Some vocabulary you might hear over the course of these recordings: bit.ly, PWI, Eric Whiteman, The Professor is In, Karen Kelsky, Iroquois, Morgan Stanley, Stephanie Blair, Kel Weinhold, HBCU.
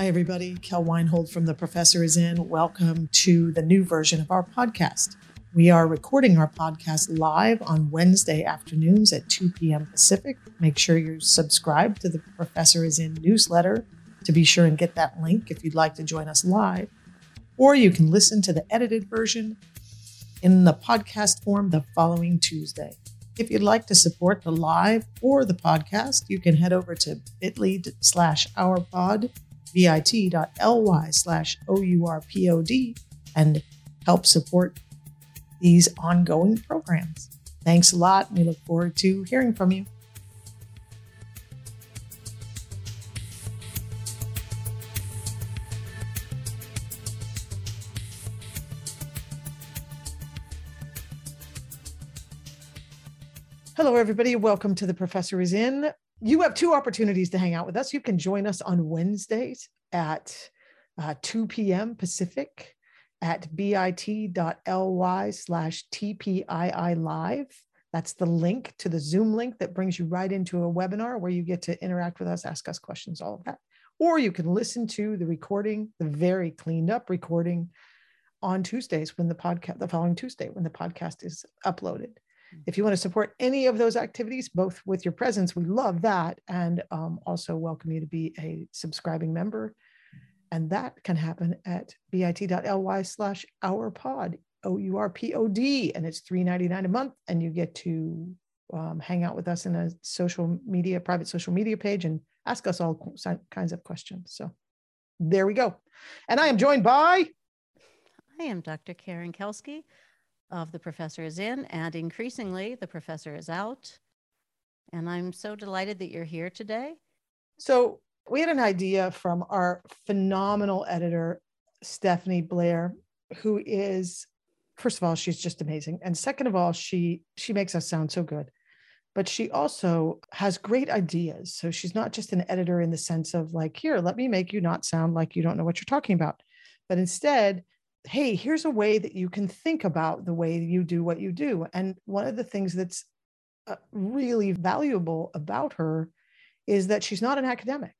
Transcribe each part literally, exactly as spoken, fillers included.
Hi, everybody. Kel Weinhold from The Professor is In. Welcome to the new version of our podcast. We are recording our podcast live on Wednesday afternoons at two p.m. Pacific. Make sure you subscribe to The Professor is In newsletter to be sure and get that link if you'd like to join us live. Or you can listen to the edited version in the podcast form the following Tuesday. If you'd like to support the live or the podcast, you can head over to bit.ly slash ourpod, bit.ly slash O-U-R-P-O-D, and help support these ongoing programs. Thanks a lot. We look forward to hearing from you. Hello, everybody. Welcome to The Professor is In. You have two opportunities to hang out with us. You can join us on Wednesdays at uh, two p.m. Pacific at bit.ly slash TPII live. That's the link to the Zoom link that brings you right into a webinar where you get to interact with us, ask us questions, all of that. Or you can listen to the recording, the very cleaned up recording on Tuesdays when the podcast, the following Tuesday when the podcast is uploaded. If you want to support any of those activities, both with your presence, we love that, and um, also welcome you to be a subscribing member. And that can happen at bit.ly slash ourpod, O U R P O D, and it's three dollars and ninety-nine cents a month. And you get to um, hang out with us in a social media, private social media page, and ask us all kinds of questions. So there we go. And I am joined by... I am Doctor Karen Kelsky of The Professor is In, and increasingly The Professor is Out. And I'm so delighted that you're here today. So we had an idea from our phenomenal editor, Stephanie Blair, who is, first of all, she's just amazing. And second of all, she she makes us sound so good. But she also has great ideas. So she's not just an editor in the sense of like, here, let me make you not sound like you don't know what you're talking about. But instead, hey, here's a way that you can think about the way you do what you do. And one of the things that's really valuable about her is that she's not an academic.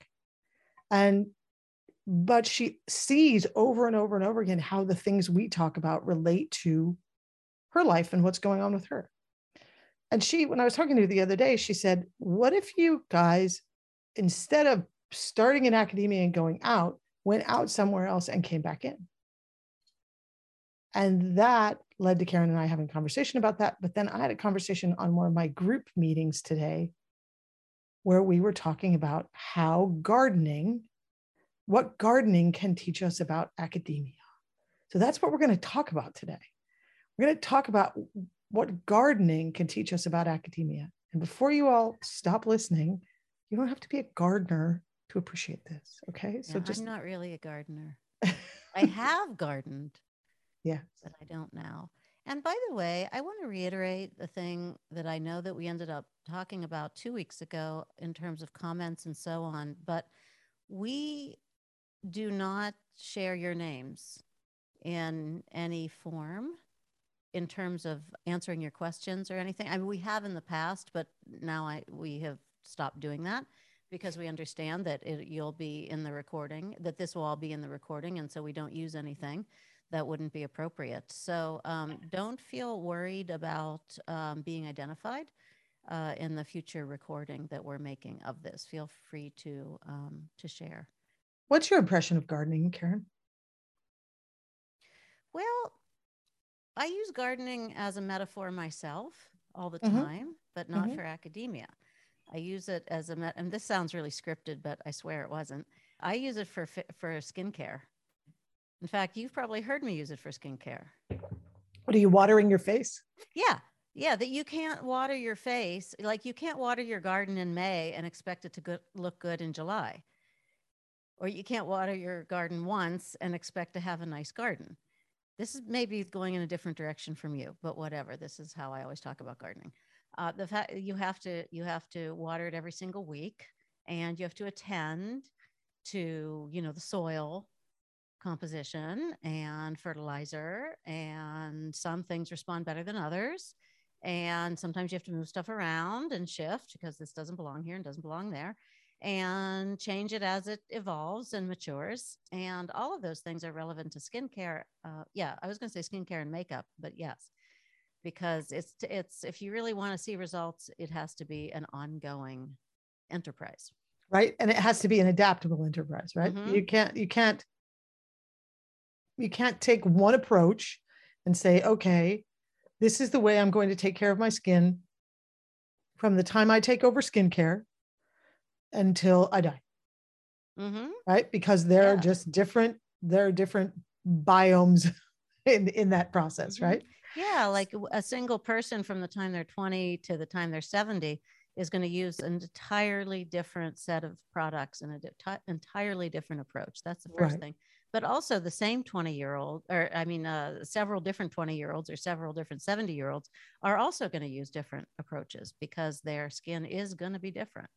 And, but she sees over and over and over again how the things we talk about relate to her life and what's going on with her. And she, when I was talking to her the other day, she said, what if you guys, instead of starting in academia and going out, went out somewhere else and came back in? And that led to Karen and I having a conversation about that. But then I had a conversation on one of my group meetings today where we were talking about how gardening, what gardening can teach us about academia. So that's what we're going to talk about today. We're going to talk about what gardening can teach us about academia. And before you all stop listening, you don't have to be a gardener to appreciate this. Okay. Yeah, so just... I'm not really a gardener. I have gardened. Yeah, but I don't now. And by the way, I want to reiterate the thing that I know that we ended up talking about two weeks ago in terms of comments and so on, but we do not share your names in any form in terms of answering your questions or anything. I mean, we have in the past, but now I we have stopped doing that because we understand that it, you'll be in the recording, that this will all be in the recording, and so we don't use anything that wouldn't be appropriate. So um, don't feel worried about um, being identified uh, in the future recording that we're making of this. Feel free to um, to share. What's your impression of gardening, Karen? Well, I use gardening as a metaphor myself all the mm-hmm. time, but not mm-hmm. for academia. I use it as a, met- and this sounds really scripted, but I swear it wasn't. I use it for for skincare. In fact, you've probably heard me use it for skincare. What are you watering your face? Yeah. Yeah. That you can't water your face. Like you can't water your garden in May and expect it to go- look good in July. Or you can't water your garden once and expect to have a nice garden. This is maybe going in a different direction from you, but whatever. This is how I always talk about gardening. Uh, the fact you have to, you have to water it every single week, and you have to attend to, you know, the soil composition and fertilizer, and some things respond better than others, and sometimes you have to move stuff around and shift because this doesn't belong here and doesn't belong there, and change it as it evolves and matures. And all of those things are relevant to skincare. Uh, yeah, I was going to say skincare and makeup, but yes, because it's, it's, if you really want to see results, it has to be an ongoing enterprise. Right. And it has to be an adaptable enterprise, right? Mm-hmm. You can't, you can't, you can't take one approach and say, okay, this is the way I'm going to take care of my skin from the time I take over skincare until I die. Mm-hmm. Right. Because there yeah. are just different, there are different biomes in, in that process. Mm-hmm. Right. Yeah. Like a single person from the time they're twenty to the time they're seventy is going to use an entirely different set of products and an enti- entirely different approach. That's the first right. thing. But also the same twenty year old, or I mean, uh, several different twenty year olds or several different seventy year olds are also going to use different approaches because their skin is going to be different.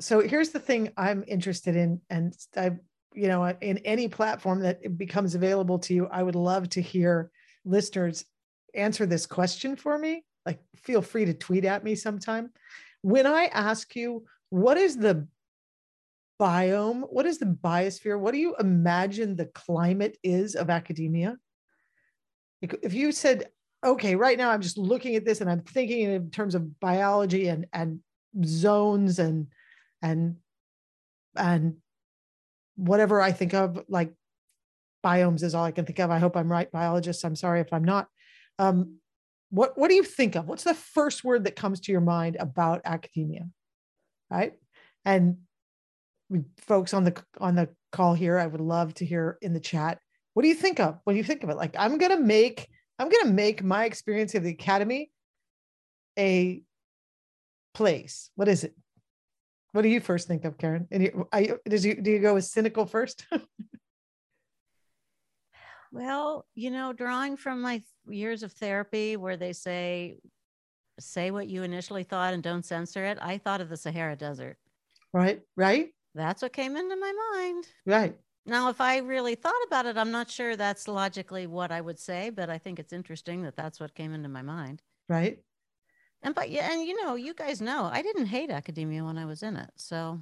So here's the thing I'm interested in. And I, you know, in any platform that becomes available to you, I would love to hear listeners answer this question for me. Like, feel free to tweet at me sometime. When I ask you, what is the biome? What is the biosphere? What do you imagine the climate is of academia? If you said, okay, right now I'm just looking at this and I'm thinking in terms of biology and, and zones and, and, and whatever I think of, like biomes is all I can think of. I hope I'm right, biologists. I'm sorry if I'm not. Um, What, what do you think of? What's the first word that comes to your mind about academia, right? And folks on the, on the call here, I would love to hear in the chat, what do you think of when you think of it? Like, I'm going to make, I'm going to make my experience of the academy a place. What is it? What do you first think of, Karen? And you, I, does you, do you go with cynical first? Well, you know, drawing from my years of therapy where they say, say what you initially thought and don't censor it. I thought of the Sahara Desert. Right. Right. That's what came into my mind. Right. Now, if I really thought about it, I'm not sure that's logically what I would say, but I think it's interesting that that's what came into my mind. Right. And, but yeah, and you know, you guys know, I didn't hate academia when I was in it. So.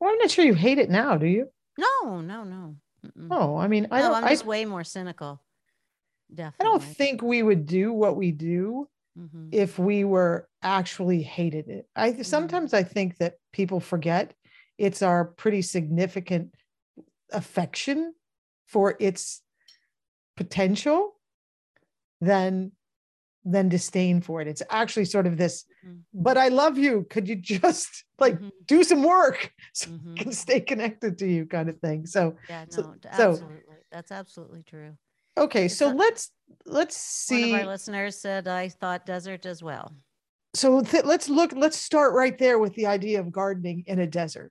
Well, I'm not sure you hate it now, do you? No, no, no. Oh, I mean, I no, don't, I'm just I, way more cynical. Definitely. I don't think we would do what we do mm-hmm. if we were actually hated it. I mm-hmm. sometimes I think that people forget it's our pretty significant affection for its potential than than disdain for it. It's actually sort of this, mm-hmm. but I love you. Could you just like mm-hmm. do some work so mm-hmm. I can stay connected to you kind of thing. So, yeah, no, so, absolutely. So. That's absolutely true. Okay. It's so a, let's, let's see. One of our listeners said, I thought desert as well. So th- let's look, let's start right there with the idea of gardening in a desert.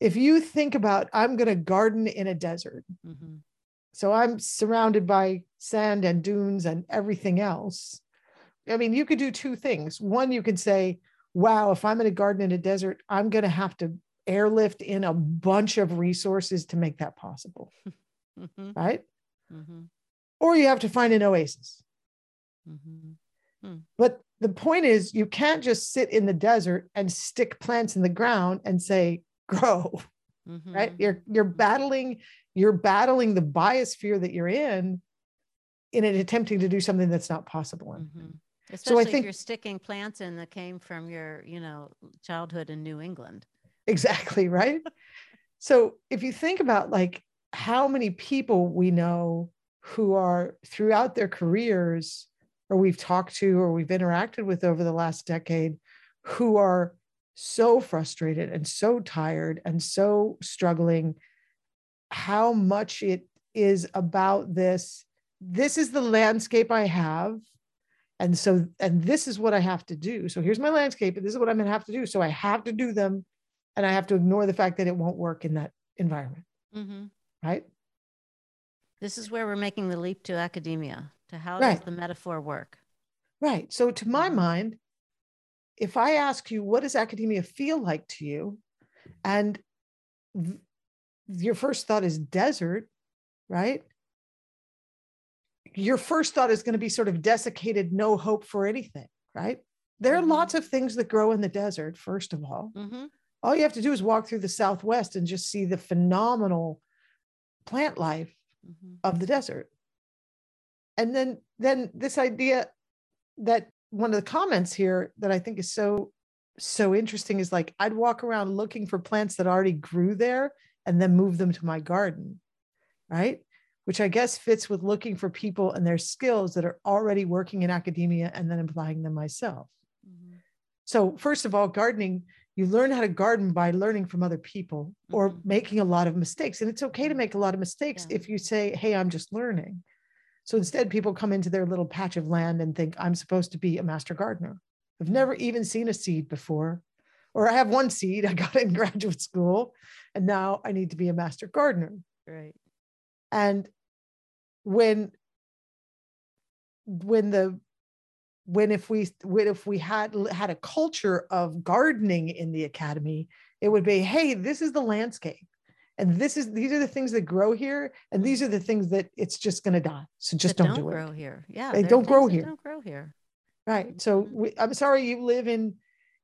If you think about, I'm going to garden in a desert. Mm-hmm. So I'm surrounded by sand and dunes and everything else. I mean, you could do two things. One, you could say, wow, if I'm in a garden in a desert, I'm going to have to airlift in a bunch of resources to make that possible. Mm-hmm. Right? Mm-hmm. Or you have to find an oasis. Mm-hmm. Mm. But the point is, you can't just sit in the desert and stick plants in the ground and say, grow. Mm-hmm. Right? You're, you're battling, you're battling the biosphere that you're in, in an attempting to do something that's not possible. Mm-hmm. Especially so I think, if you're sticking plants in that came from your, you know, childhood in New England. Exactly. Right. So if you think about like how many people we know who are throughout their careers, or we've talked to, or we've interacted with over the last decade, who are so frustrated and so tired and so struggling, how much it is about this, this is the landscape I have. And so, and this is what I have to do. So here's my landscape, and this is what I'm going to have to do. So I have to do them. And I have to ignore the fact that it won't work in that environment. Mm-hmm. Right. This is where we're making the leap to academia, to how right. does the metaphor work? Right. So to my mind, if I ask you, what does academia feel like to you? And th- your first thought is desert, right? Your first thought is going to be sort of desiccated, no hope for anything, right? There are lots of things that grow in the desert, first of all. Mm-hmm. All you have to do is walk through the Southwest and just see the phenomenal plant life mm-hmm. of the desert. And then, then this idea that one of the comments here that I think is so, so interesting is like, I'd walk around looking for plants that already grew there and then move them to my garden, right? Which I guess fits with looking for people and their skills that are already working in academia and then applying them myself. Mm-hmm. So first of all, gardening, you learn how to garden by learning from other people mm-hmm. or making a lot of mistakes. And it's okay to make a lot of mistakes yeah. if you say, hey, I'm just learning. So instead, people come into their little patch of land and think, I'm supposed to be a master gardener. I've never even seen a seed before, or I have one seed I got in graduate school, and now I need to be a master gardener. Right. And when, when the, when if we, when if we had had a culture of gardening in the academy, it would be, hey, this is the landscape. And this is, these are the things that grow here. And these are the things that it's just going to die. So just don't, don't do it. Grow here. Yeah. They don't grow here. Don't grow here. Right. So we, I'm sorry, you live in,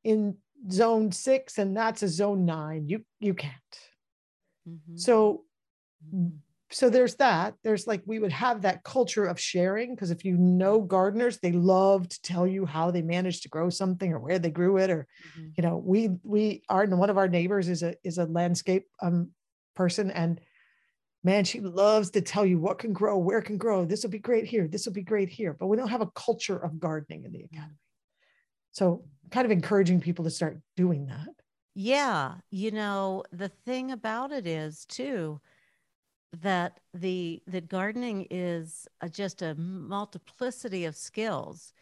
in zone six and that's a zone nine. You, you can't. Mm-hmm. So, so there's that, there's like, we would have that culture of sharing. Cause if you know gardeners, they love to tell you how they managed to grow something or where they grew it, or, mm-hmm. you know, we, we are, and one of our neighbors is a, is a landscape, um, person. And man, she loves to tell you what can grow, where can grow. This will be great here. This will be great here, but we don't have a culture of gardening in the academy. So kind of encouraging people to start doing that. Yeah. You know, the thing about it is too, that the, that gardening is a, just a multiplicity of skills.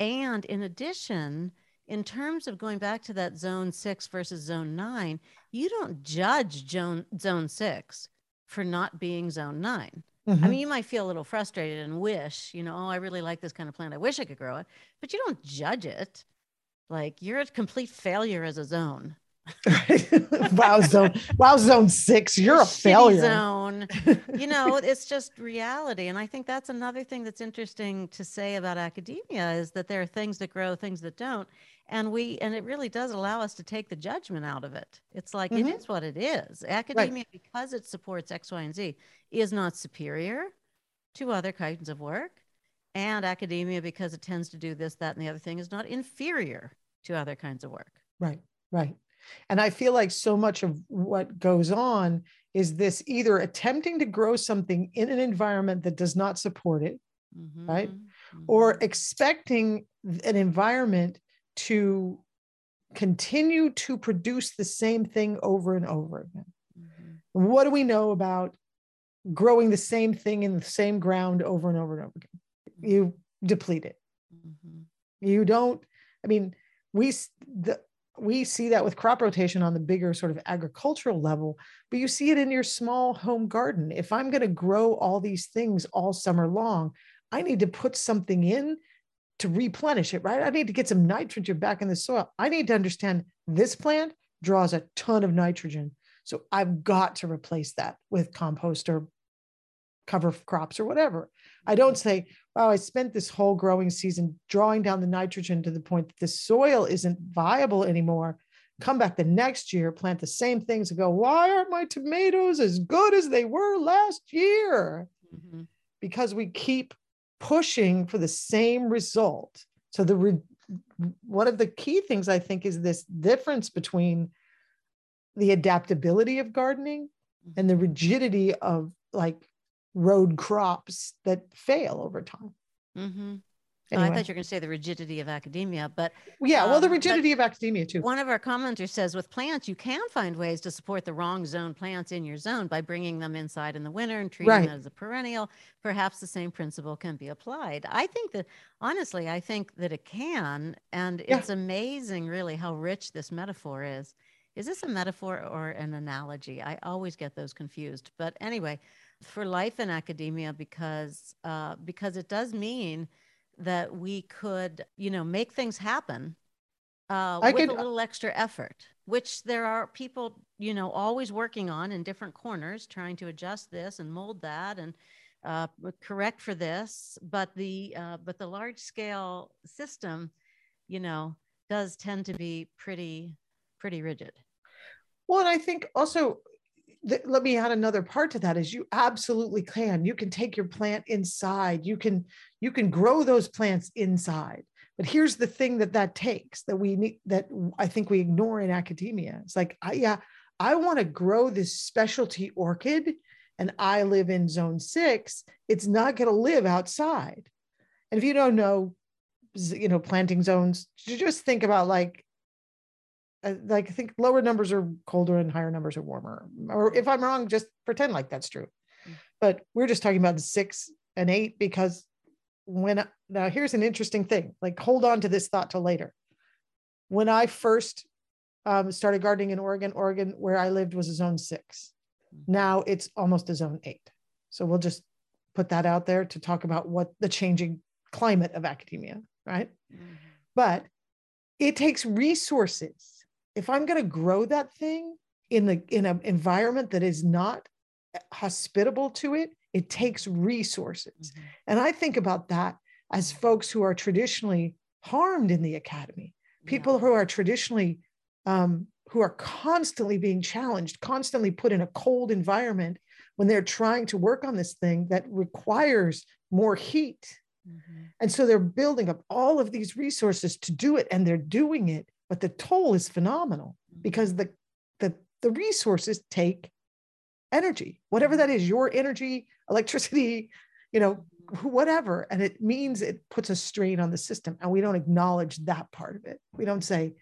And in addition, in terms of going back to that zone six versus zone nine, you don't judge zone, zone six for not being zone nine. Mm-hmm. I mean, you might feel a little frustrated and wish, you know, oh, I really like this kind of plant. I wish I could grow it, but you don't judge it. Like you're a complete failure as a zone. wow, zone, wow, zone six, you're a shitty failure. Zone. You know, it's just reality. And I think that's another thing that's interesting to say about academia is that there are things that grow, things that don't. And we, and it really does allow us to take the judgment out of it. It's like, mm-hmm. it is what it is. Academia, right. because it supports X, Y, and Z, is not superior to other kinds of work. And academia, because it tends to do this, that, and the other thing, is not inferior to other kinds of work. Right, right. And I feel like so much of what goes on is this either attempting to grow something in an environment that does not support it, mm-hmm. right? Mm-hmm. Or expecting an environment to continue to produce the same thing over and over again. Mm-hmm. What do we know about growing the same thing in the same ground over and over and over again? Mm-hmm. You deplete it. Mm-hmm. You don't, I mean, we, the, we see that with crop rotation on the bigger sort of agricultural level, but you see it in your small home garden. If I'm going to grow all these things all summer long, I need to put something in to replenish it, right? I need to get some nitrogen back in the soil. I need to understand this plant draws a ton of nitrogen. So I've got to replace that with compost or cover crops or whatever. I don't say, wow, I spent this whole growing season drawing down the nitrogen to the point that the soil isn't viable anymore. Come back the next year, plant the same things and go, why aren't my tomatoes as good as they were last year? Mm-hmm. Because we keep pushing for the same result. So the re- one of the key things I think is this difference between the adaptability of gardening and the rigidity of like road crops that fail over time. Mm-hmm. Anyway. Oh, I thought you were going to say the rigidity of academia, but yeah, well, um, the rigidity of academia too. One of our commenters says with plants, you can find ways to support the wrong zone plants in your zone by bringing them inside in the winter and treating right. them as a perennial. Perhaps the same principle can be applied. I think that, honestly, I think that it can. And yeah. it's amazing really how rich this metaphor is. Is this a metaphor or an analogy? I always get those confused, but anyway, for life in academia, because, uh, because it does mean that we could, you know, make things happen uh, with could, a little extra effort, which there are people, you know, always working on in different corners, trying to adjust this and mold that and uh, correct for this. But the, uh, but the large scale system you know, does tend to be pretty, pretty rigid. Well, and I think also, th- let me add another part to that is you absolutely can. You can take your plant inside. You can, you can grow those plants inside. But here's the thing that that takes that we need, that I think we ignore in academia. It's like, I, yeah, I want to grow this specialty orchid and I live in zone six. It's not going to live outside. And if you don't know, you know, planting zones, just think about like, like I think lower numbers are colder and higher numbers are warmer. Or if I'm wrong, just pretend like that's true. But we're just talking about six and eight because when, now here's an interesting thing, like hold on to this thought till later. When I first um, started gardening in Oregon, Oregon, where I lived was a zone six. Now it's almost a zone eight. So we'll just put that out there to talk about what the changing climate of academia, right? Mm-hmm. But it takes resources. If I'm going to grow that thing in the in an environment that is not hospitable to it, it takes resources. Mm-hmm. And I think about that as folks who are traditionally harmed in the academy, people yeah. who are traditionally, um, who are constantly being challenged, constantly put in a cold environment when they're trying to work on this thing that requires more heat. Mm-hmm. And so they're building up all of these resources to do it, and they're doing it, but the toll is phenomenal mm-hmm. because the, the, the resources take energy, whatever that is, your energy, electricity, you know, whatever. And it means it puts a strain on the system, and we don't acknowledge that part of it. We don't say,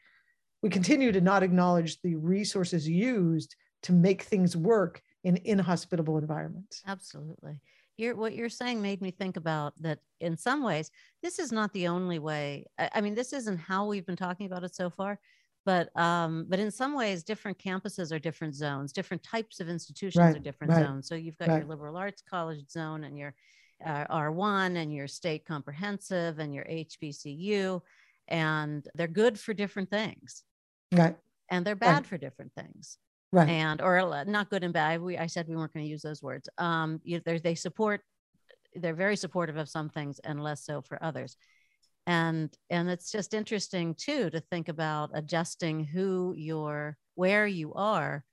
we continue to not acknowledge the resources used to make things work in inhospitable environments. Absolutely. You're, what you're saying made me think about that in some ways, this is not the only way. I, I mean, this isn't how we've been talking about it so far, but um, but in some ways, different campuses are different zones, different types of institutions right, are different right, zones. So you've got right. your liberal arts college zone and your uh, R one and your state comprehensive and your H B C U, and they're good for different things. Right. And they're bad right. for different things. Right. And, or not good and bad. We, I said, we weren't going to use those words. Um, you, they support, they're very supportive of some things and less so for others. And, and it's just interesting too, to think about adjusting who you're, where you are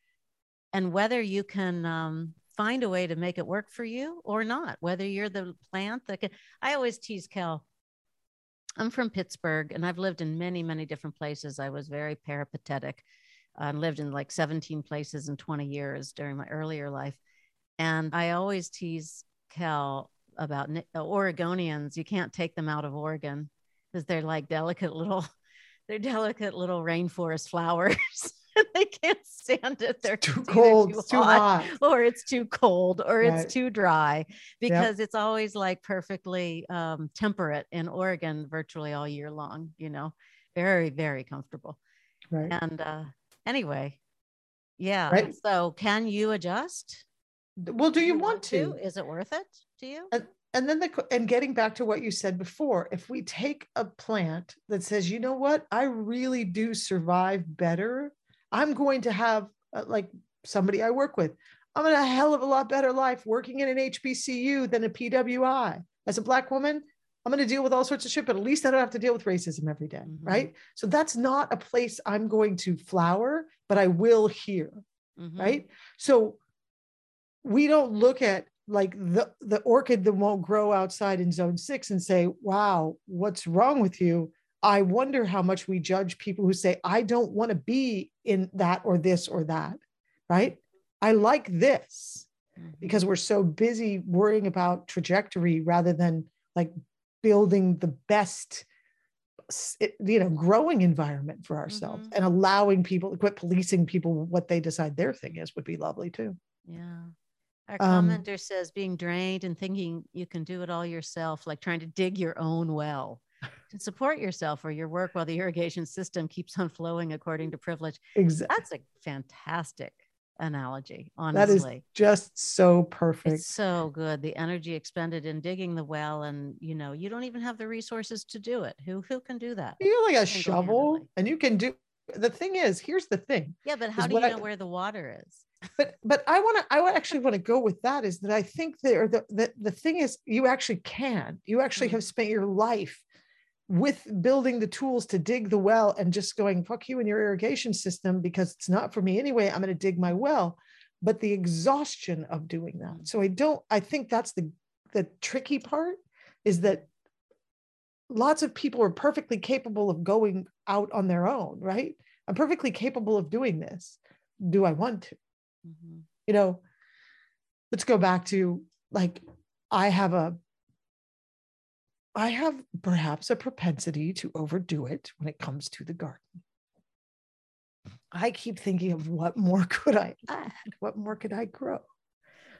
and whether you can um, find a way to make it work for you or not, whether you're the plant that can, I always tease Kel. I'm from Pittsburgh and I've lived in many, many different places. I was very peripatetic. I lived in like seventeen places in twenty years during my earlier life. And I always tease Kel about Oregonians. You can't take them out of Oregon because they're like delicate little, they're delicate little rainforest flowers. They can't stand it. They're too cold, too, too hot, hot, or it's too cold, or right. it's too dry because yep. it's always like perfectly um, temperate in Oregon virtually all year long, you know, very, very comfortable. Right. And, uh, Anyway, yeah. Right. So can you adjust? Well, do you, do you want, want to? to? Is it worth it to you? And, and then the and getting back to what you said before, if we take a plant that says, you know what, I really do survive better. I'm going to have uh, like somebody I work with. I'm in a hell of a lot better life working in an H B C U than a P W I. As a Black woman, I'm going to deal with all sorts of shit, but at least I don't have to deal with racism every day, mm-hmm. right? So that's not a place I'm going to flower, but I will here, mm-hmm. right? So we don't look at like the, the orchid that won't grow outside in zone six and say, wow, what's wrong with you? I wonder how much we judge people who say, I don't want to be in that or this or that, right? I like this mm-hmm. because we're so busy worrying about trajectory rather than like building the best, you know, growing environment for ourselves mm-hmm. and allowing people to quit policing people, what they decide their thing is would be lovely too. Yeah. Our um, commenter says being drained and thinking you can do it all yourself, like trying to dig your own well to support yourself or your work while the irrigation system keeps on flowing according to privilege. Exactly. That's a fantastic analogy, honestly. That is just so perfect. It's so good. The energy expended in digging the well, and you know, you don't even have the resources to do it. Who who can do that? You're like a shovel, and you can do. The thing is, here's the thing. Yeah, but how do you know where the water is? But but I want to. I actually want to go with that. Is that I think there the, the the thing is you actually can. You actually mm-hmm. have spent your life with building the tools to dig the well and just going, fuck you and your irrigation system, because it's not for me anyway, I'm going to dig my well, but the exhaustion of doing that. So I don't, I think that's the, the tricky part, is that lots of people are perfectly capable of going out on their own, right? I'm perfectly capable of doing this. Do I want to? Mm-hmm. You know, let's go back to, like, I have a, I have perhaps a propensity to overdo it when it comes to the garden. I keep thinking of what more could I add? What more could I grow?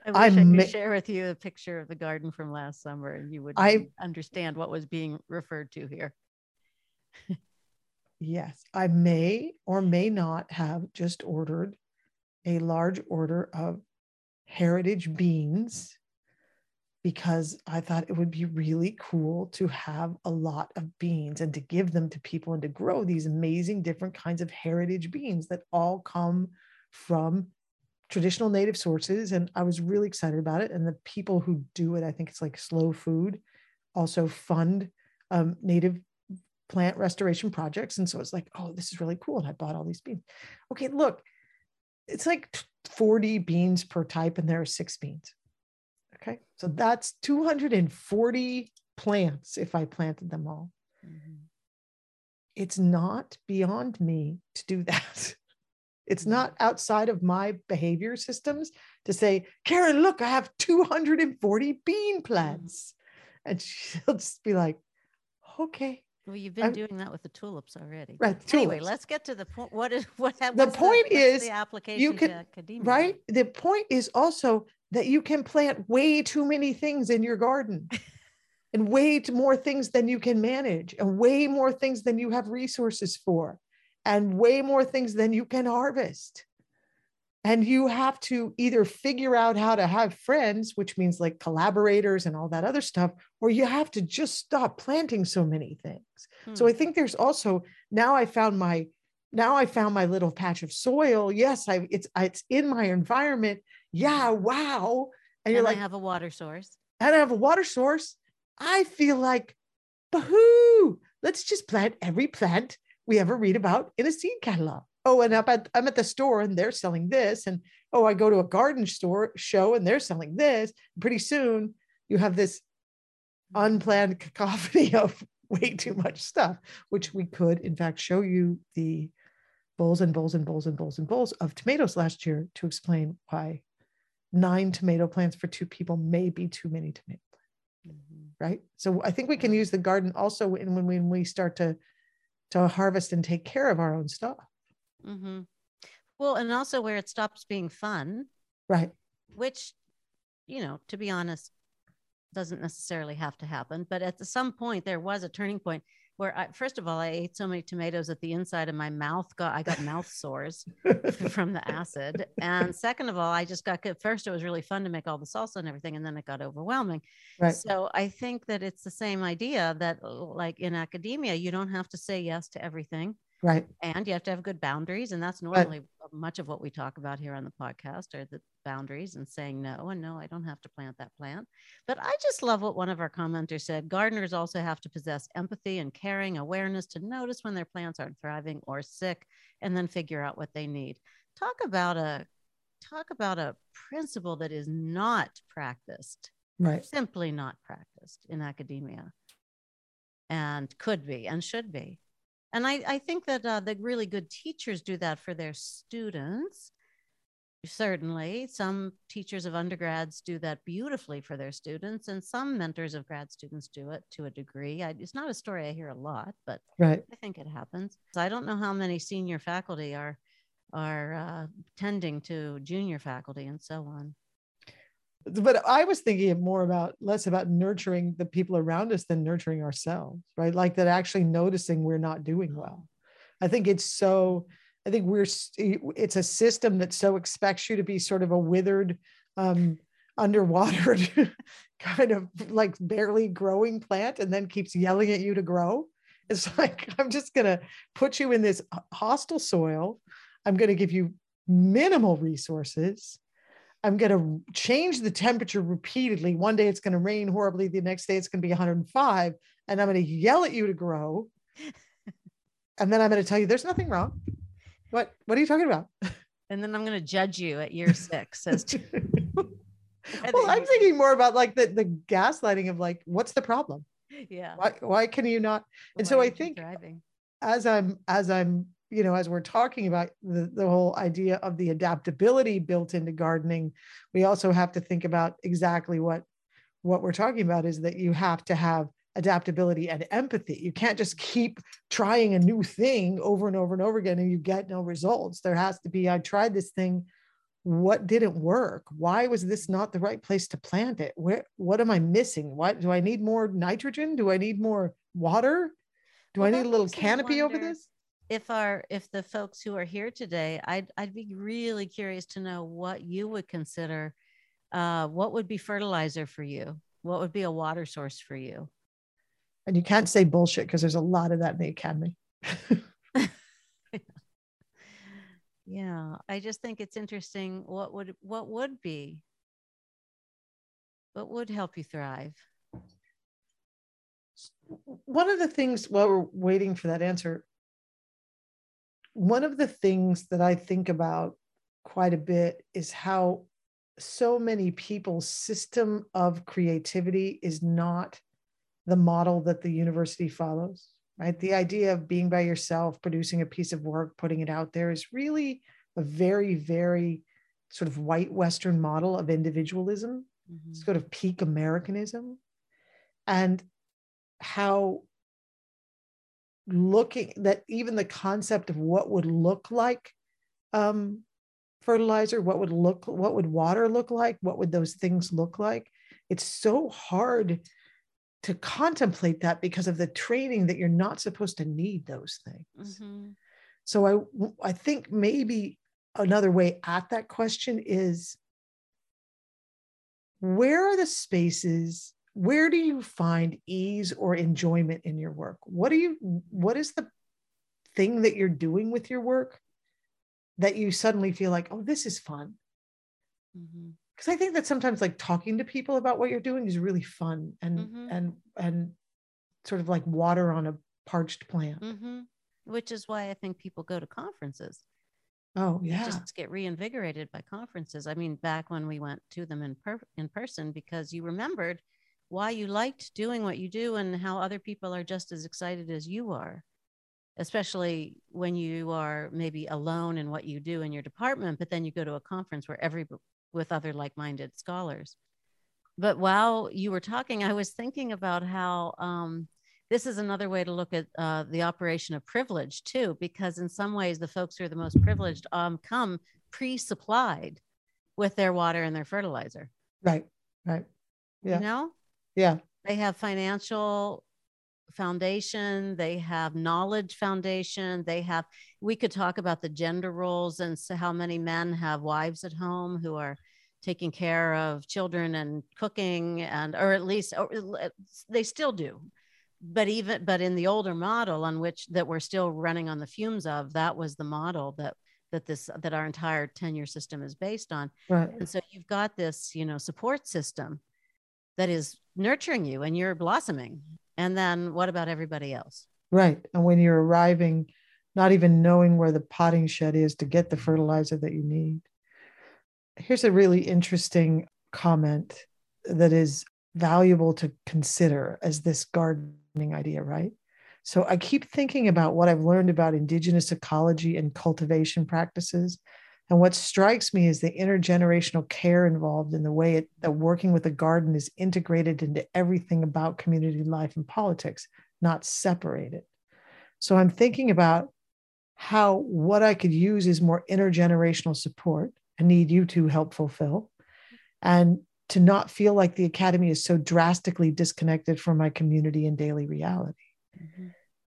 I wish I, I could ma- share with you a picture of the garden from last summer, and you would I, understand what was being referred to here. Yes, I may or may not have just ordered a large order of heritage beans, because I thought it would be really cool to have a lot of beans and to give them to people and to grow these amazing different kinds of heritage beans that all come from traditional native sources. And I was really excited about it. And the people who do it, I think it's like Slow Food, also fund um, native plant restoration projects. And so it's like, oh, this is really cool. And I bought all these beans. Okay, look, it's like forty beans per type, and there are six beans. Okay, so that's two hundred forty plants if I planted them all. Mm-hmm. It's not beyond me to do that. It's not outside of my behavior systems to say, Karen, look, I have two hundred forty bean plants. Mm-hmm. And she'll just be like, okay. Well, you've been I'm, doing that with the tulips already. Right. Anyway, tulips. Let's get to the point. What is what the point the, is the application you can, to academia? Right. The point is also that you can plant way too many things in your garden and way too more things than you can manage, and way more things than you have resources for, and way more things than you can harvest. And you have to either figure out how to have friends, which means like collaborators and all that other stuff, or you have to just stop planting so many things. Hmm. So I think there's also, now I found my, now I found my little patch of soil. Yes, I it's it's in my environment. Yeah, wow. And, and you're like, I have a water source. And I have a water source. I feel like, bahoo, let's just plant every plant we ever read about in a seed catalog. Oh, and up at, I'm at the store and they're selling this. And oh, I go to a garden store show and they're selling this. Pretty soon you have this unplanned cacophony of way too much stuff, which we could, in fact, show you the bowls and bowls and bowls and bowls and bowls of tomatoes last year to explain why nine tomato plants for two people may be too many tomato plants, mm-hmm. right? So I think we can use the garden also in when, when we start to, to harvest and take care of our own stuff. Mm-hmm. Well, and also where it stops being fun, right? Which, you know, to be honest, doesn't necessarily have to happen. But at some point, there was a turning point where, I, first of all, I ate so many tomatoes that the inside of my mouth got, I got mouth sores from the acid. And second of all, I just got good. First, it was really fun to make all the salsa and everything, and then it got overwhelming. Right. So I think that it's the same idea that, like in academia, you don't have to say yes to everything. Right. And you have to have good boundaries. And that's normally right. much of what we talk about here on the podcast, are the boundaries and saying no. And no, I don't have to plant that plant. But I just love what one of our commenters said. Gardeners also have to possess empathy and caring awareness to notice when their plants aren't thriving or sick, and then figure out what they need. Talk about a talk about a principle that is not practiced, right? Simply not practiced in academia, and could be and should be. And I, I think that uh, the really good teachers do that for their students. Certainly, some teachers of undergrads do that beautifully for their students, and some mentors of grad students do it to a degree. I, it's not a story I hear a lot, but right. I think it happens. So I don't know how many senior faculty are are uh, tending to junior faculty and so on. But I was thinking more about less about nurturing the people around us than nurturing ourselves, right? Like that actually noticing we're not doing well. I think it's so, I think we're, it's a system that so expects you to be sort of a withered, um, underwatered kind of like barely growing plant, and then keeps yelling at you to grow. It's like, I'm just going to put you in this hostile soil. I'm going to give you minimal resources. I'm going to change the temperature repeatedly. One day it's going to rain horribly. The next day it's going to be one hundred five. and I'm going to yell at you to grow. And then I'm going to tell you there's nothing wrong. What, what are you talking about? And then I'm going to judge you at year six as to. Well, I'm thinking more about like the, the gaslighting of like, what's the problem? Yeah. Why, why can you not? And why so I think driving? as I'm, as I'm, you know, as we're talking about the, the whole idea of the adaptability built into gardening, we also have to think about exactly what, what we're talking about is that you have to have adaptability and empathy. You can't just keep trying a new thing over and over and over again, and you get no results. There has to be, I tried this thing. What didn't work? Why was this not the right place to plant it? Where, what am I missing? What do I need more nitrogen? Do I need more water? Do well, I need a little canopy over this? If our, if the folks who are here today, I'd, I'd be really curious to know what you would consider, uh, what would be fertilizer for you? What would be a water source for you? And you can't say bullshit because there's a lot of that in the academy. Yeah. I just think it's interesting. What would, what would be, what would help you thrive? One of the things while we're waiting for that answer, one of the things that I think about quite a bit is how so many people's system of creativity is not the model that the university follows. Right? The idea of being by yourself, producing a piece of work, putting it out there is really a very, very sort of white Western model of individualism, mm-hmm. sort of peak Americanism, and how looking that even the concept of what would look like um, fertilizer, what would look, what would water look like, what would those things look like? It's so hard to contemplate that because of the training that you're not supposed to need those things. Mm-hmm. So I, I think maybe another way at that question is, where are the spaces, where do you find ease or enjoyment in your work? What do you, what is the thing that you're doing with your work that you suddenly feel like, oh, this is fun? Mm-hmm. Because I think that sometimes like talking to people about what you're doing is really fun and mm-hmm. and and sort of like water on a parched plant. Mm-hmm. Which is why I think people go to conferences. Oh, yeah. You just get reinvigorated by conferences. I mean, back when we went to them in, per- in person, because you remembered why you liked doing what you do and how other people are just as excited as you are, especially when you are maybe alone in what you do in your department, but then you go to a conference where everybody, with other like-minded scholars. But while you were talking, I was thinking about how um, this is another way to look at uh, the operation of privilege too, because in some ways the folks who are the most privileged um, come pre-supplied with their water and their fertilizer. Right, right. Yeah. You know? Yeah. They have financial foundation, they have knowledge foundation, they have, we could talk about the gender roles and so how many men have wives at home who are taking care of children and cooking, and or at least or, they still do, but even but in the older model on which that we're still running on the fumes of, that was the model that that this that our entire tenure system is based on, right. And so you've got this, you know, support system that is nurturing you and you're blossoming. And then what about everybody else? Right. And when you're arriving, not even knowing where the potting shed is to get the fertilizer that you need. Here's a really interesting comment that is valuable to consider as this gardening idea, right? So I keep thinking about what I've learned about indigenous ecology and cultivation practices. And what strikes me is the intergenerational care involved in the way it, that working with a garden is integrated into everything about community life and politics, not separated. So I'm thinking about how what I could use is more intergenerational support, a need you two help fulfill, and to not feel like the academy is so drastically disconnected from my community and daily reality. Mm-hmm.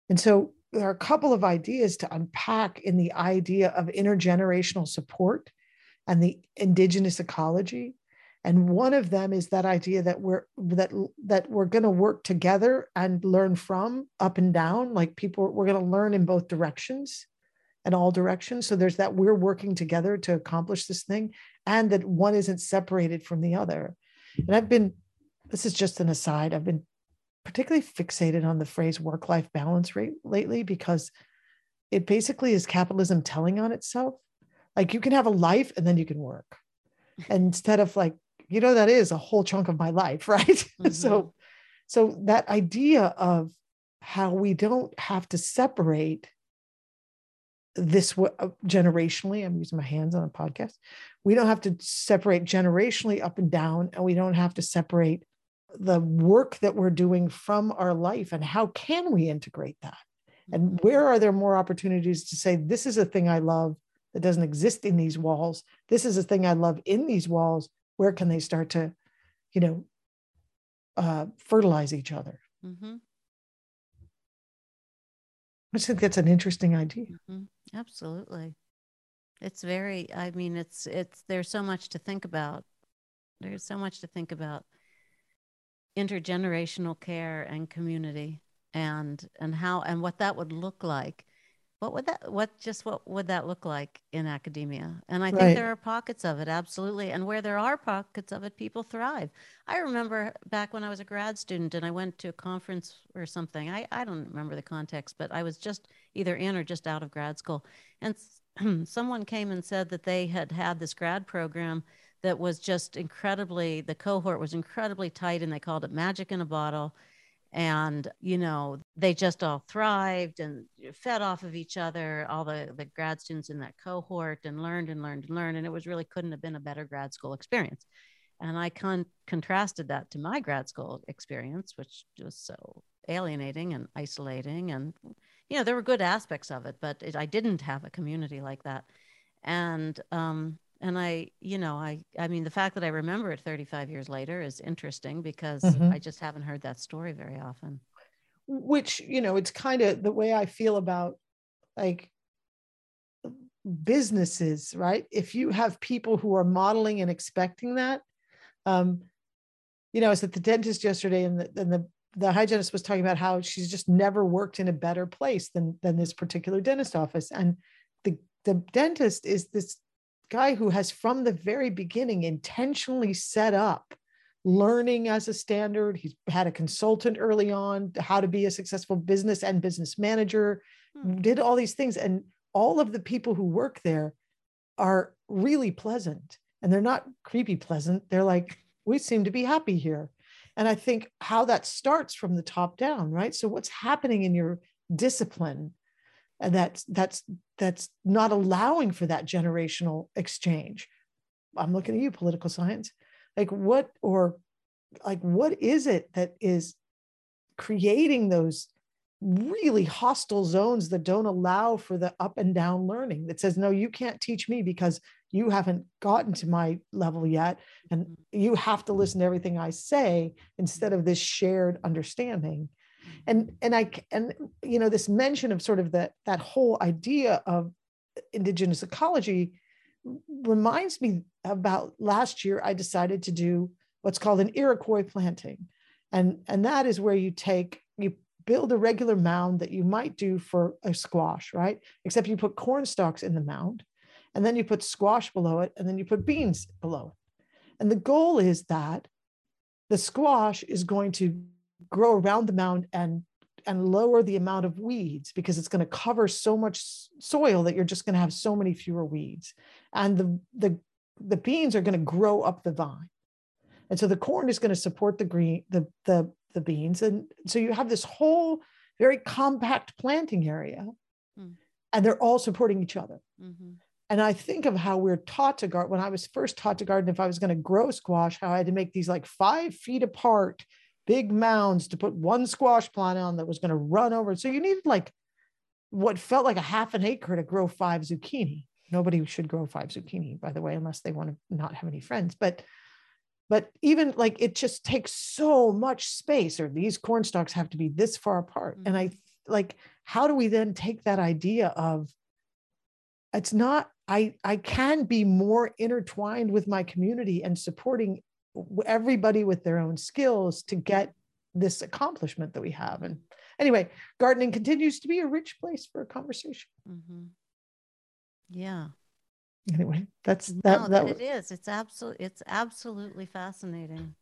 And so there are a couple of ideas to unpack in the idea of intergenerational support and the indigenous ecology. And one of them is that idea that we're, that, that we're going to work together and learn from up and down, like people, we're going to learn in both directions and all directions. So there's that we're working together to accomplish this thing and that one isn't separated from the other. And I've been, this is just an aside, I've been particularly fixated on the phrase work-life balance rate lately, because it basically is capitalism telling on itself. Like, you can have a life and then you can work. And instead of like, you know, that is a whole chunk of my life, right? Mm-hmm. So, so that idea of how we don't have to separate this uh, generationally, I'm using my hands on a podcast. We don't have to separate generationally up and down, and we don't have to separate the work that we're doing from our life. And how can we integrate that? And where are there more opportunities to say, this is a thing I love that doesn't exist in these walls. This is a thing I love in these walls. Where can they start to, you know, uh, fertilize each other? Mm-hmm. I think that's an interesting idea. Mm-hmm. Absolutely. It's very, I mean, it's, it's, there's so much to think about. There's so much to think about. Intergenerational care and community, and, and how, and what that would look like. What would that, what, just what would that look like in academia? And I think right. there are pockets of it, absolutely. And where there are pockets of it, people thrive. I remember back when I was a grad student and I went to a conference or something. I, I don't remember the context, but I was just either in or just out of grad school. And someone came and said that they had had this grad program that was just incredibly, the cohort was incredibly tight, and they called it magic in a bottle. And, you know, they just all thrived and fed off of each other, all the, the grad students in that cohort, and learned and learned and learned. And it was really, couldn't have been a better grad school experience. And I con- contrasted that to my grad school experience, which was so alienating and isolating. And, you know, there were good aspects of it, but it, I didn't have a community like that. And, um, and I, you know, I, I mean, the fact that I remember it thirty-five years later is interesting, because mm-hmm. I just haven't heard that story very often. Which, you know, it's kind of the way I feel about like businesses, right? If you have people who are modeling and expecting that, um, you know, I was at the dentist yesterday, and the, and the, the hygienist was talking about how she's just never worked in a better place than, than this particular dentist office. And the, the dentist is this guy who has, from the very beginning, intentionally set up learning as a standard. He's had a consultant early on, how to be a successful business and business manager, hmm. did all these things. And all of the people who work there are really pleasant, and they're not creepy pleasant. They're like, we seem to be happy here. And I think how that starts from the top down, right? So what's happening in your discipline? And that's, that's, that's not allowing for that generational exchange. I'm looking at you, political science. Like what, or like, what is it that is creating those really hostile zones that don't allow for the up and down learning, that says, no, you can't teach me because you haven't gotten to my level yet. And you have to listen to everything I say, instead of this shared understanding. And, and I, and, you know, this mention of sort of that, that whole idea of indigenous ecology reminds me about last year, I decided to do what's called an Iroquois planting. And, and that is where you take, you build a regular mound that you might do for a squash, right? Except you put corn stalks in the mound, and then you put squash below it, and then you put beans below it. And the goal is that the squash is going to grow around the mound and and lower the amount of weeds, because it's going to cover so much soil that you're just going to have so many fewer weeds. And the the the beans are going to grow up the vine, and so the corn is going to support the green the the the beans. And so you have this whole very compact planting area, mm. and they're all supporting each other. Mm-hmm. And I think of how we're taught to garden. When I was first taught to garden, if I was going to grow squash, how I had to make these like five feet apart big mounds to put one squash plant on that was going to run over. So you needed like what felt like a half an acre to grow five zucchini. Nobody should grow five zucchini, by the way, unless they want to not have any friends. But, but even like, it just takes so much space, or these corn stalks have to be this far apart. Mm-hmm. And I like, how do we then take that idea of it's not, I, I can be more intertwined with my community and supporting everybody with their own skills to get this accomplishment that we have. And anyway, gardening continues to be a rich place for a conversation. Mm-hmm. Yeah. Anyway, that's that. No, that, that it was, is. It's absolutely, it's absolutely fascinating.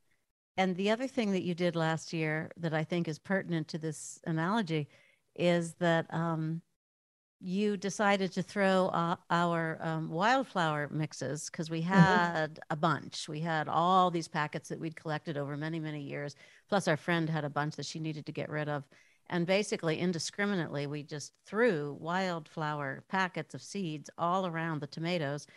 And the other thing that you did last year that I think is pertinent to this analogy is that um, you decided to throw uh, our um, wildflower mixes, because we had mm-hmm. a bunch. We had all these packets that we'd collected over many, many years. Plus our friend had a bunch that she needed to get rid of. And basically indiscriminately, we just threw wildflower packets of seeds all around the tomatoes,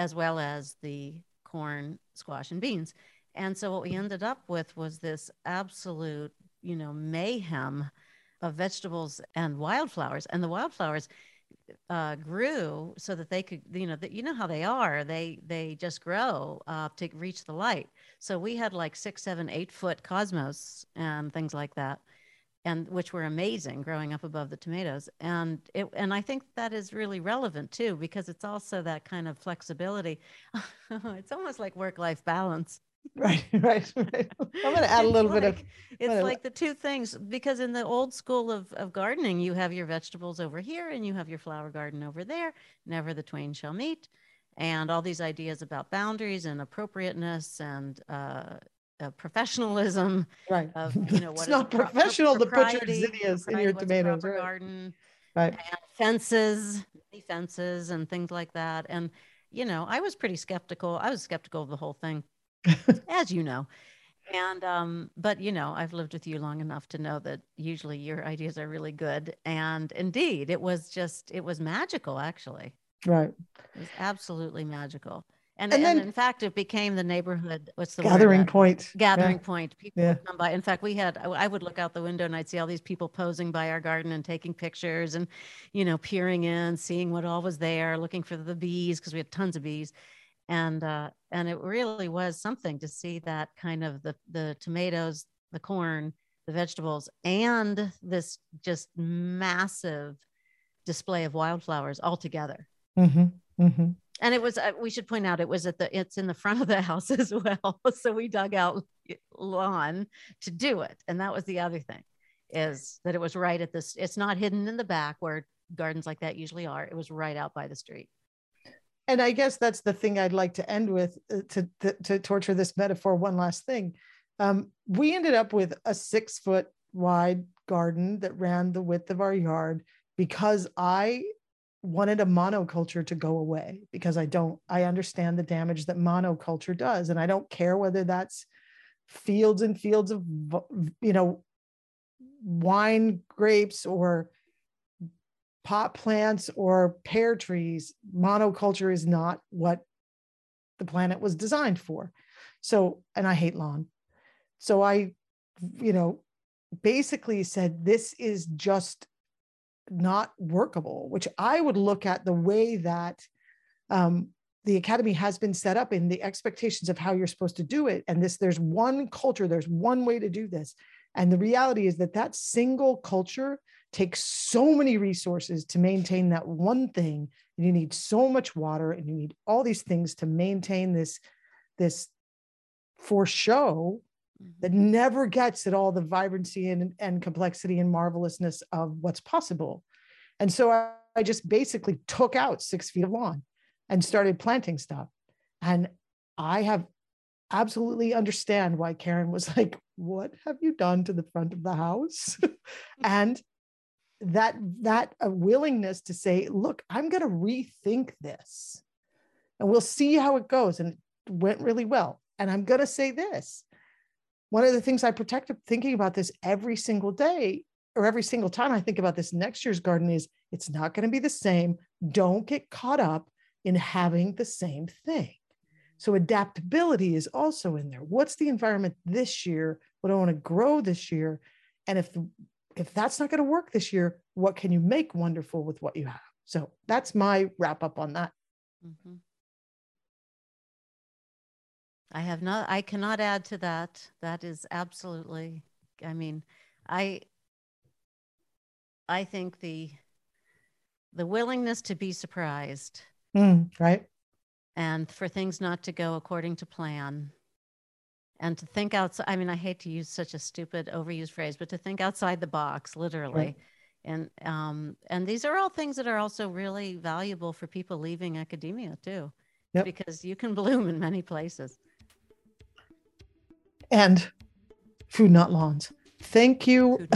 as well as the corn, squash, and beans. And so what we ended up with was this absolute, you know, mayhem of vegetables and wildflowers. And the wildflowers uh, grew so that they could, you know, that you know how they are. They they just grow uh, to reach the light. So we had like six, seven, eight foot cosmos and things like that, and which were amazing growing up above the tomatoes. And it, and I think that is really relevant too, because it's also that kind of flexibility. It's almost like work-life balance. Right, right, right. I'm going to add a little like, bit of. It's gonna, like the two things, because in the old school of, of gardening, you have your vegetables over here and you have your flower garden over there. Never the twain shall meet. And all these ideas about boundaries and appropriateness and uh, uh, professionalism. Right. Of, you know, what it's not pro- professional to put your zinnias in your tomatoes. Right. Garden, right. And fences, fences and things like that. And, you know, I was pretty skeptical. I was skeptical of the whole thing. As you know, and um, but you know, I've lived with you long enough to know that usually your ideas are really good. And indeed, it was just it was magical, actually. Right. It was absolutely magical. And, and, then, and in fact, it became the neighborhood. What's the gathering word? point? Gathering yeah. point. People yeah. would come by. In fact, we had. I would look out the window and I'd see all these people posing by our garden and taking pictures and, you know, peering in, seeing what all was there, looking for the bees because we had tons of bees. And uh, and it really was something to see that kind of the, the tomatoes, the corn, the vegetables, and this just massive display of wildflowers all together. Mm-hmm, mm-hmm. And it was, uh, we should point out, it was at the, it's in the front of the house as well. So we dug out lawn to do it. And that was the other thing, is that it was right at this, it's not hidden in the back where gardens like that usually are. It was right out by the street. And I guess that's the thing I'd like to end with, uh, to, to, to torture this metaphor. One last thing. Um, we ended up with a six foot wide garden that ran the width of our yard because I wanted a monoculture to go away, because I don't, I understand the damage that monoculture does. And I don't care whether that's fields and fields of, you know, wine grapes or pot plants or pear trees. Monoculture is not what the planet was designed for. So, and I hate lawn. So I, you know, basically said, this is just not workable, which I would look at the way that um, the academy has been set up in the expectations of how you're supposed to do it. And this, there's one culture, there's one way to do this. And the reality is that that single culture takes so many resources to maintain that one thing, and you need so much water, and you need all these things to maintain this, this for show that never gets at all the vibrancy and, and complexity and marvelousness of what's possible. And so I, I just basically took out six feet of lawn and started planting stuff. And I have absolutely understand why Karen was like, what have you done to the front of the house? And that that a willingness to say, look, I'm going to rethink this and we'll see how it goes. And it went really well. And I'm going to say this. One of the things I protect thinking about this every single day, or every single time I think about this next year's garden, is it's not going to be the same. Don't get caught up in having the same thing. So adaptability is also in there. What's the environment this year? What do I want to grow this year? And if the If that's not going to work this year, what can you make wonderful with what you have? So that's my wrap up on that. Mm-hmm. I have not, I cannot add to that. That is absolutely, I mean, I, I think the, the willingness to be surprised, mm, right, and for things not to go according to plan. And to think outside, I mean, I hate to use such a stupid overused phrase, but to think outside the box, literally. Right. And um, and these are all things that are also really valuable for people leaving academia too, yep. Because you can bloom in many places. and food, not lawns. Thank you.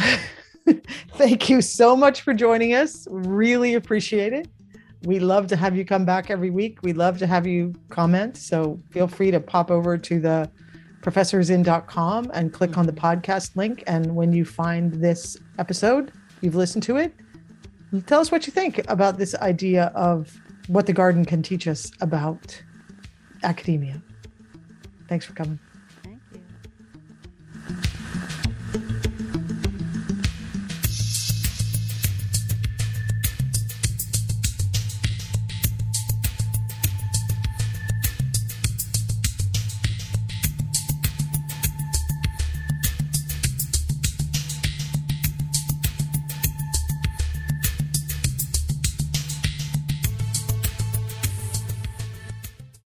Thank you so much for joining us. Really appreciate it. We love to have you come back every week. We love to have you comment. So feel free to pop over to the professor is in dot com and click on the podcast link. And when you find this episode, you've listened to it, tell us what you think about this idea of what the garden can teach us about academia. Thanks for coming.